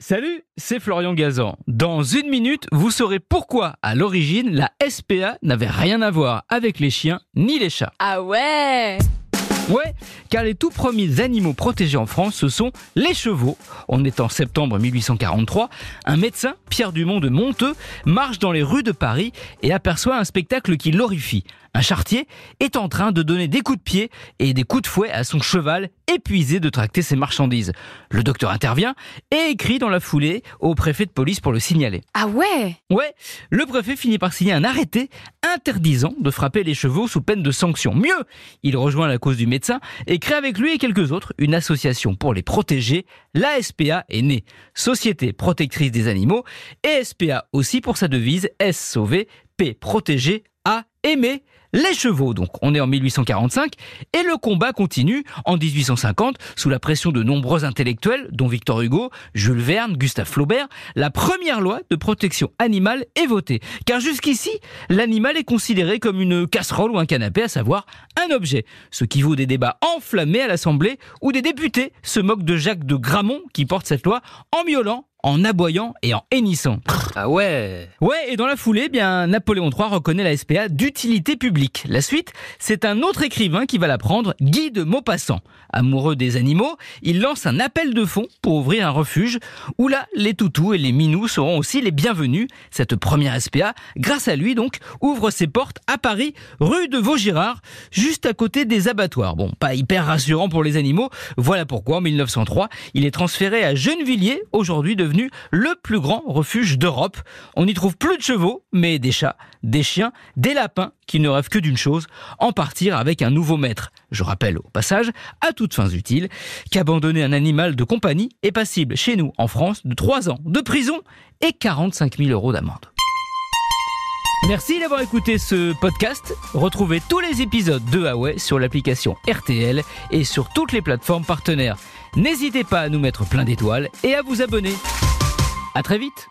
Salut, c'est Florian Gazan. Dans une minute, vous saurez pourquoi, à l'origine, la SPA n'avait rien à voir avec les chiens ni les chats. Ah ouais ? Ouais, car les tout premiers animaux protégés en France, ce sont les chevaux. On est en septembre 1843, un médecin, Pierre Dumont de Monteux, marche dans les rues de Paris et aperçoit un spectacle qui l'horrifie. Un charretier est en train de donner des coups de pied et des coups de fouet à son cheval, épuisé de tracter ses marchandises. Le docteur intervient et écrit dans la foulée au préfet de police pour le signaler. Ah ouais ? Ouais, le préfet finit par signer un arrêté interdisant de frapper les chevaux sous peine de sanction. Mieux, il rejoint la cause du médecin et crée avec lui et quelques autres une association pour les protéger. La SPA est née, Société protectrice des animaux, et SPA aussi pour sa devise S sauver, P protéger, A aimer. Les chevaux, donc, on est en 1845 et le combat continue en 1850 sous la pression de nombreux intellectuels dont Victor Hugo, Jules Verne, Gustave Flaubert. La première loi de protection animale est votée car jusqu'ici, l'animal est considéré comme une casserole ou un canapé, à savoir un objet. Ce qui vaut des débats enflammés à l'Assemblée où des députés se moquent de Jacques de Gramont qui porte cette loi en miaulant, en aboyant et en hennissant. Ah ouais. Ouais, et dans la foulée, Napoléon III reconnaît la SPA d'utilité publique. La suite, c'est un autre écrivain qui va la prendre, Guy de Maupassant. Amoureux des animaux, il lance un appel de fonds pour ouvrir un refuge où là, les toutous et les minous seront aussi les bienvenus. Cette première SPA, grâce à lui donc, ouvre ses portes à Paris, rue de Vaugirard, juste à côté des abattoirs. Bon, pas hyper rassurant pour les animaux. Voilà pourquoi, en 1903, il est transféré à Gennevilliers, aujourd'hui devenu le plus grand refuge d'Europe. On n'y trouve plus de chevaux, mais des chats, des chiens, des lapins qui ne rêvent que d'une chose, en partir avec un nouveau maître. Je rappelle au passage, à toutes fins utiles, qu'abandonner un animal de compagnie est passible chez nous, en France, de 3 ans de prison et 45 000 € d'amende. Merci d'avoir écouté ce podcast. Retrouvez tous les épisodes de Ah Ouais sur l'application RTL et sur toutes les plateformes partenaires. N'hésitez pas à nous mettre plein d'étoiles et à vous abonner. À très vite.